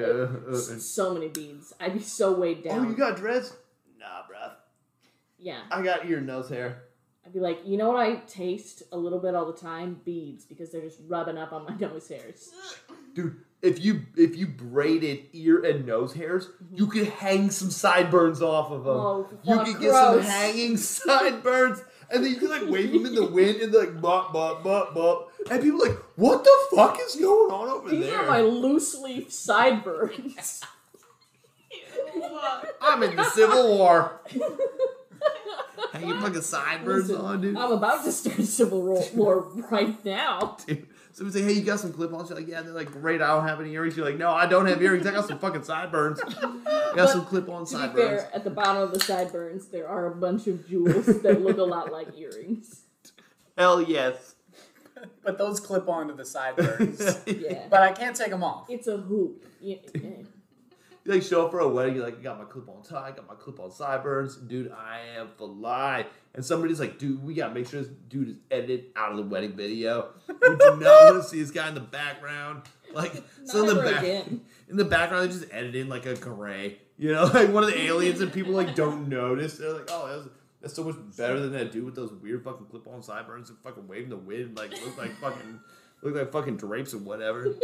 it, so many beads. I'd be so weighed down. Oh, you got dreads? Nah, bruh. Yeah. I got ear and nose hair. I'd be like, you know what I taste a little bit all the time? Beads, because they're just rubbing up on my nose hairs. Dude, if you if you braided ear and nose hairs, mm-hmm. you could hang some sideburns off of them. Oh, you could gross. get some hanging sideburns, and then you could like wave them in the wind and like bop bop bop bop, and people are like, what the fuck is going on over These there? These are my loose leaf sideburns. I'm in the Civil War. Hang your fucking sideburns Listen, on, dude. I'm about to start Civil War right now. Dude, somebody say, hey, you got some clip-ons? You're like, yeah. And they're like, great, I don't have any earrings. You're like, no, I don't have earrings. I got some fucking sideburns. I got but some clip-on sideburns. To be fair, at the bottom of the sideburns, there are a bunch of jewels that look a lot like earrings. Hell yes. But those clip onto the sideburns. Yeah. But I can't take them off. It's a hoop. Yeah. You like show up for a wedding, you're like, I got my clip on tie, I got my clip on sideburns. Dude, I am fly. And somebody's like, dude, we got to make sure this dude is edited out of the wedding video. We do not want to see this guy in the background. Like, so in the, back, in the background, they just edit in like a gray. You know, like one of the aliens and people like don't notice. They're like, oh, that was... That's so much better than that dude with those weird fucking clip-on sideburns and fucking waving the wind, like look like fucking look like fucking drapes and whatever,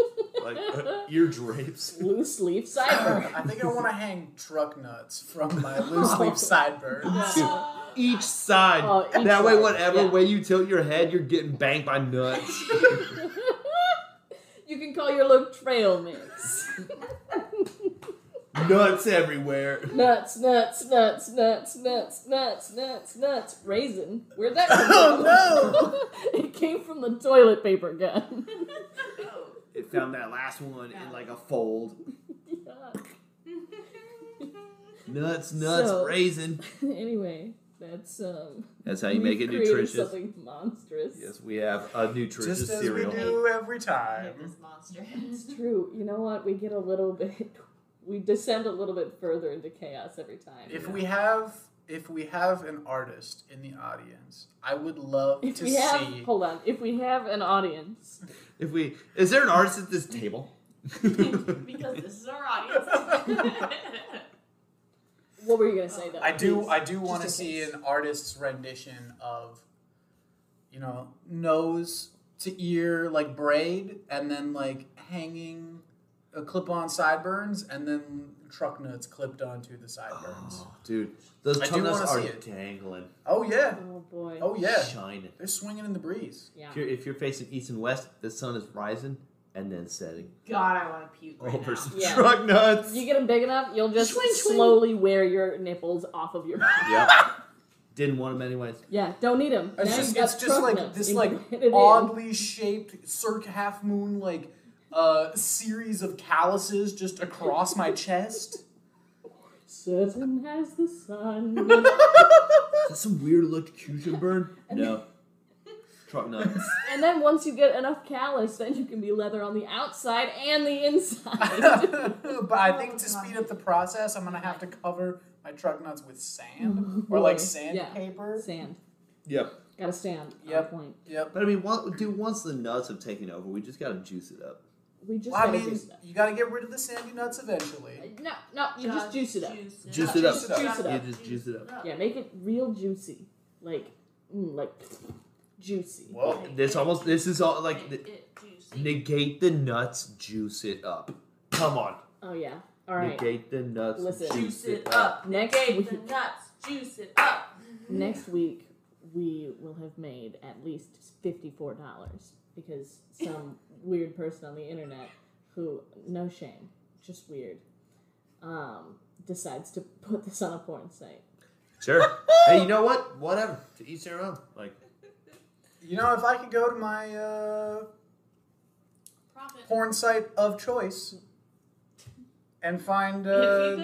like uh, ear drapes, loose leaf sideburns. I think I want to hang truck nuts from my loose leaf sideburns. Dude, each side. Oh, each that side. Way, whatever yeah. way you tilt your head, you're getting banged by nuts. You can call your look trail mix. Nuts everywhere. Nuts, nuts, nuts, nuts, nuts, nuts, nuts, nuts. Raisin. Where'd that come from? Oh, no! It came from the toilet paper gun. It found that last one in like a fold. Yeah. Nuts, nuts, so, raisin. Anyway, that's... um. That's how you make it nutritious. Something monstrous. Yes, we have a nutritious Just as cereal. We do every time. It's monster. It's true. You know what? We get a little bit... We descend a little bit further into chaos every time. If you know? we have, if we have an artist in the audience, I would love if to we have, see. Hold on, if we have an audience, if we is there an artist at this table? Because this is our audience. What were you gonna say though? I do, Please, I do want to see case. an artist's rendition of, you know, nose to ear like braid, and then like hanging. A clip-on sideburns and then truck nuts clipped onto the sideburns. Oh, dude, those truck nuts are dangling. Oh yeah. Oh boy. Oh yeah. Shining. They're swinging in the breeze. Yeah. If you're, if you're facing east and west, the sun is rising and then setting. God, I want to puke right Over now. Some yeah. truck nuts. You get them big enough, you'll just swing, slowly swing. wear your nipples off of your. Yep. Didn't want them anyways. Yeah, don't need them. It's now just, it's just like this, like oddly in. shaped, circa half moon, like. A series of calluses just across my chest. Certain as the sun. Is that some weird electrocution burn? And no. Then, truck nuts. And then once you get enough callus, then you can be leather on the outside and the inside. But I think to speed up the process, I'm going to have to cover my truck nuts with sand. Or like sandpaper. Yeah. Sand. Yep. Gotta stand. Yep. Point. Yep. But I mean, one, dude, once the nuts have taken over, we just got to juice it up. We just well, I mean, you got to get rid of the sandy nuts eventually. No, no, you uh, just juice it up. Juice it, juice it up. Juice it up. Juice it up. You just juice it up. Yeah, make it real juicy, like, mm, like juicy. Well, like, this almost this is all like the, negate the nuts, juice it up. Come on. Oh yeah. All right. Negate the nuts. Listen. Juice it up. Next negate week, the nuts. Juice it up. Next week. We will have made at least fifty-four dollars because some weird person on the internet who, no shame, just weird, um, decides to put this on a porn site. Sure. Hey, you know what? Whatever. To each their own. Like, you know, if I could go to my uh, porn site of choice and find... Uh,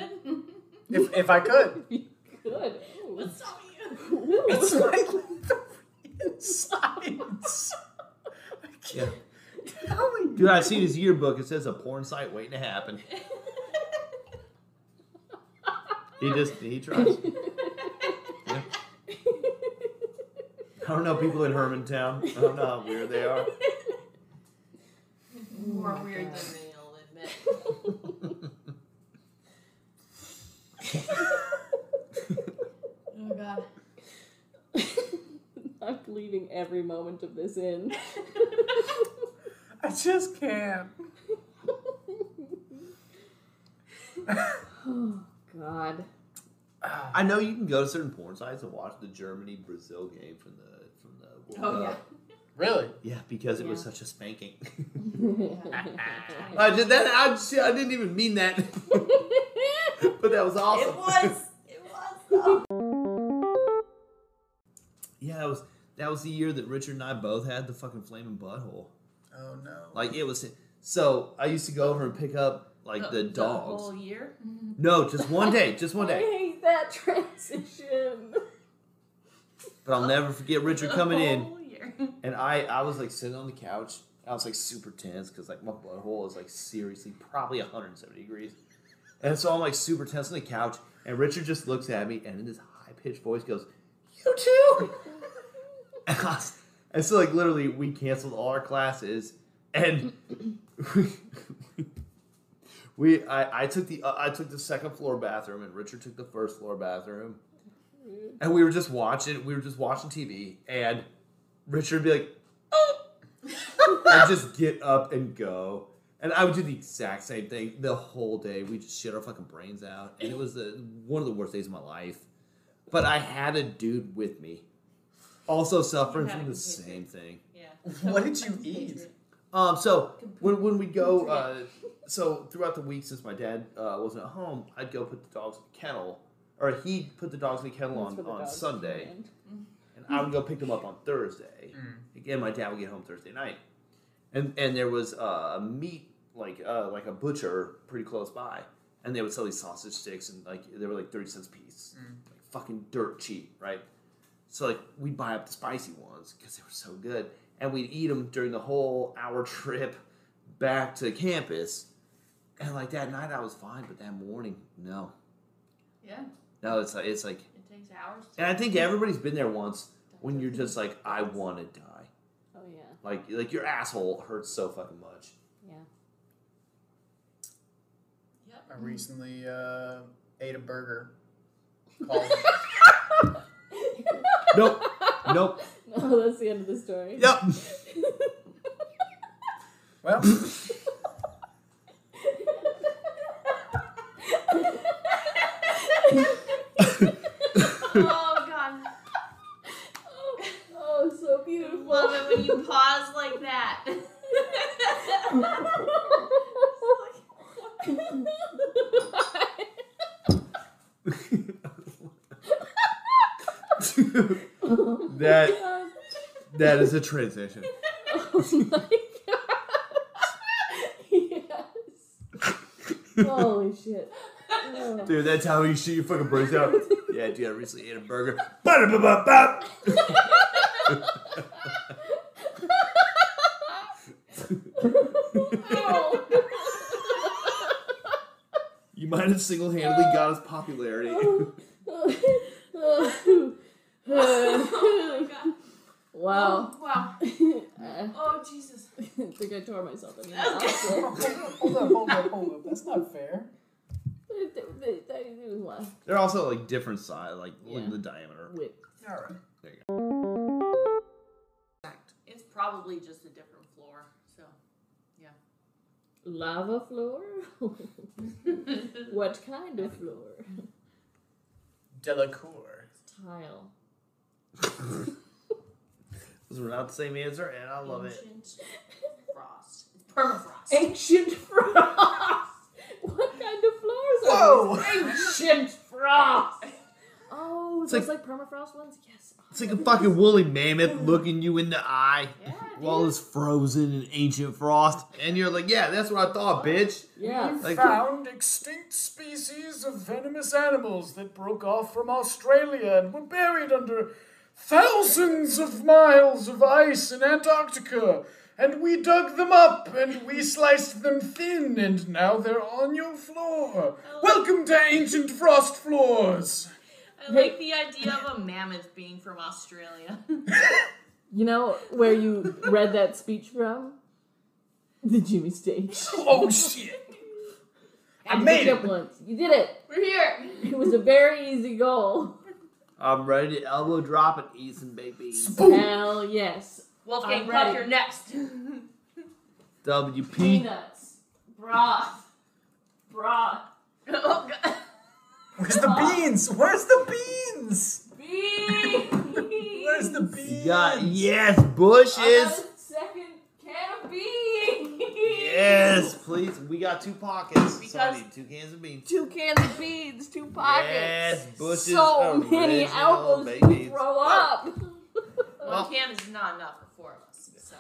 if, if I could. You could. What's up? Ooh. It's like insides. I can't yeah. tell you. Dude, I see his yearbook. It says a porn site waiting to happen. He just, he tries. Yeah. I don't know people in Hermantown. I don't know how weird they are. More oh weird God. Than they'll admit. Oh God. I'm leaving every moment of this in. I just can't. Oh, God. I know you can go to certain porn sites and watch the Germany-Brazil game from the... From the oh, uh, yeah. Really? Yeah, because it yeah. was such a spanking. I, did that, I, I didn't even mean that. But that was awesome. It was. It was awesome. Yeah, that was that was the year that Richard and I both had the fucking flaming butthole. Oh no! Like it was. So I used to go over and pick up like the, the dogs. The whole year? No, just one day. Just one day. I hate that transition. But I'll never forget Richard coming in, and And I, I was like sitting on the couch. I was like super tense because like my butthole is like seriously probably one hundred seventy degrees. And so I'm like super tense on the couch. And Richard just looks at me and in this high pitched voice goes, "You too?" and, was, and so like literally we canceled all our classes. And we, we I, I took the uh, I took the second floor bathroom and Richard took the first floor bathroom. And we were just watching we were just watching T V and Richard would be like, "Oh," and just get up and go. And I would do the exact same thing the whole day. We just shit our fucking brains out. And it was the, one of the worst days of my life. But I had a dude with me also suffering from the same thing. Yeah. What did you eat? Um, so when when we go, uh, so throughout the week since my dad uh, wasn't at home, I'd go put the dogs in the kennel, or he'd put the dogs in the kennel on, on Sunday, and I would go pick them up on Thursday. Mm. Again, my dad would get home Thursday night, and and there was uh, a meat like uh, like a butcher pretty close by, and they would sell these sausage sticks, and like they were like thirty cents a piece, mm. like fucking dirt cheap, right? So like we'd buy up the spicy ones because they were so good. And we'd eat them during the whole hour trip back to campus. And like that night I was fine, but that morning, no. Yeah. No, it's like it's like it takes hours to. And I think everybody's been there once when you're just like, I wanna die. Oh yeah. Like like your asshole hurts so fucking much. Yeah. Yep. I recently uh, ate a burger. Called Nope. Nope. No, that's the end of the story. Yep. Well. Oh, God. Oh, oh, so beautiful. I love it when you pause like that. Oh, that... God. That is a transition. Oh my God. Yes. Holy shit. Oh. Dude, that's how you shoot your fucking brains out. Yeah, dude, I recently ate a burger. Ba-da-ba-ba-ba! You might have single-handedly got us popularity. Oh. Oh. Oh. Oh my God. Wow. Oh, wow. uh, oh, Jesus. I think I tore myself in the hospital. Hold up, hold up, hold up. That's not fair. They're also like different size, like yeah. the diameter. Width. Alright. There you go. It's probably just a different floor, so yeah. Lava floor? What kind of floor? Delacour. Tile. We're not the same answer, and I love Ancient it. Ancient frost. Permafrost. Ancient frost. What kind of floors Whoa. Are these? Ancient frost. Oh, it's those like, like permafrost ones? Yes. It's like a fucking woolly mammoth looking you in the eye yeah, while it's frozen in ancient frost. And you're like, yeah, that's what I thought, bitch. Yeah. We like, found extinct species of venomous animals that broke off from Australia and were buried under... thousands of miles of ice in Antarctica, and we dug them up, and we sliced them thin, and now they're on your floor. Like Welcome to ancient frost floors. I like the idea of a mammoth being from Australia. You know where you read that speech from? The Jimmy stage. Oh, shit. I, I made it. Once. You did it. We're here. It was a very easy goal. I'm ready to elbow drop it, Ethan, baby. Spoon. Hell yes. Wolfgang, Puff, you're next. W P. Peanuts. Broth. Broth. Oh, God. Where's the beans? Where's the beans? Beans. Where's the beans? Yeah, yes, bushes. Another second can of beans. Yes, please. We got two pockets. Because so I need two cans of beans. Two cans of beans, two pockets. Yes, bushes. So many elbows to throw up. One well, can is not enough for four of us. So.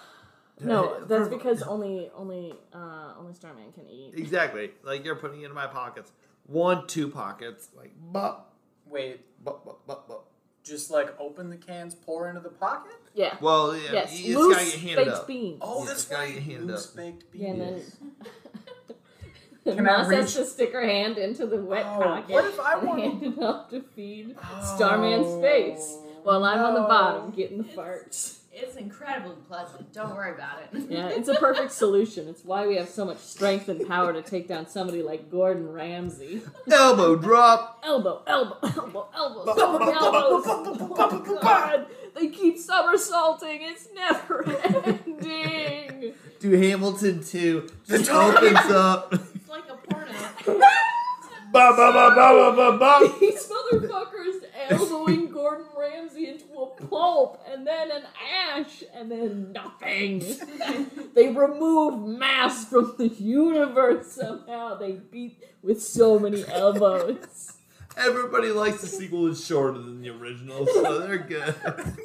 No, that's because only only uh, only Starman can eat. Exactly. Like you're putting it in my pockets. One, two pockets. Like, bop. Wait. Bop, bop, bop, bop. just like open the cans, pour into the pocket? Yeah. Well, yeah, yes. It's loose gotta get handed baked up. Beans. Oh, yeah, this gotta right. get handed loose up. Baked beans. Yeah, and then the Can mouse has to stick her hand into the wet oh, pocket. What if I want hand it up to feed oh, Starman's face while I'm no. on the bottom getting the farts? It's incredibly pleasant. Don't worry about it. Yeah, it's a perfect solution. It's why we have so much strength and power to take down somebody like Gordon Ramsay. Elbow drop. Elbow, elbow, elbow, elbow. So many elbows. Oh, God. They keep somersaulting. It's never ending. Do Hamilton two. Just opens up. It's like a porno. Ba, ba, ba, ba, ba, ba. These motherfuckers elbowing Gordon Ramsay into a pulp, and then an ash, and then nothing. They remove mass from the universe somehow. They beat with so many elbows. Everybody likes the sequel is shorter than the original, so they're good.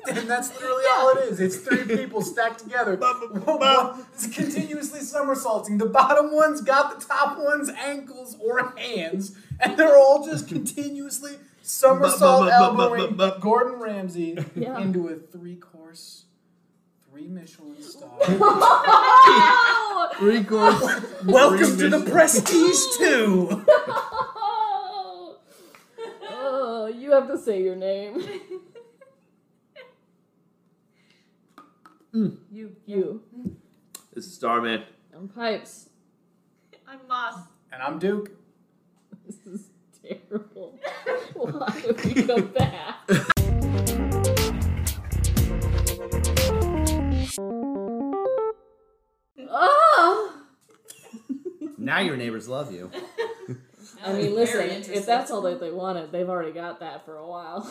And that's literally yeah. all it is. It's three people stacked together. It's continuously somersaulting. The bottom one's got the top one's ankles or hands, and they're all just continuously somersault elbowing Gordon Ramsay yeah. into a three-course, three Michelin star. Three-course. Welcome three to the Prestige two. You have to say your name. mm. You. You. This is Starman. I'm Pipes. I'm Moss. And I'm Duke. This is terrible. Why did we go back? Oh! Now your neighbors love you. I mean, listen, if that's all that they wanted, they've already got that for a while.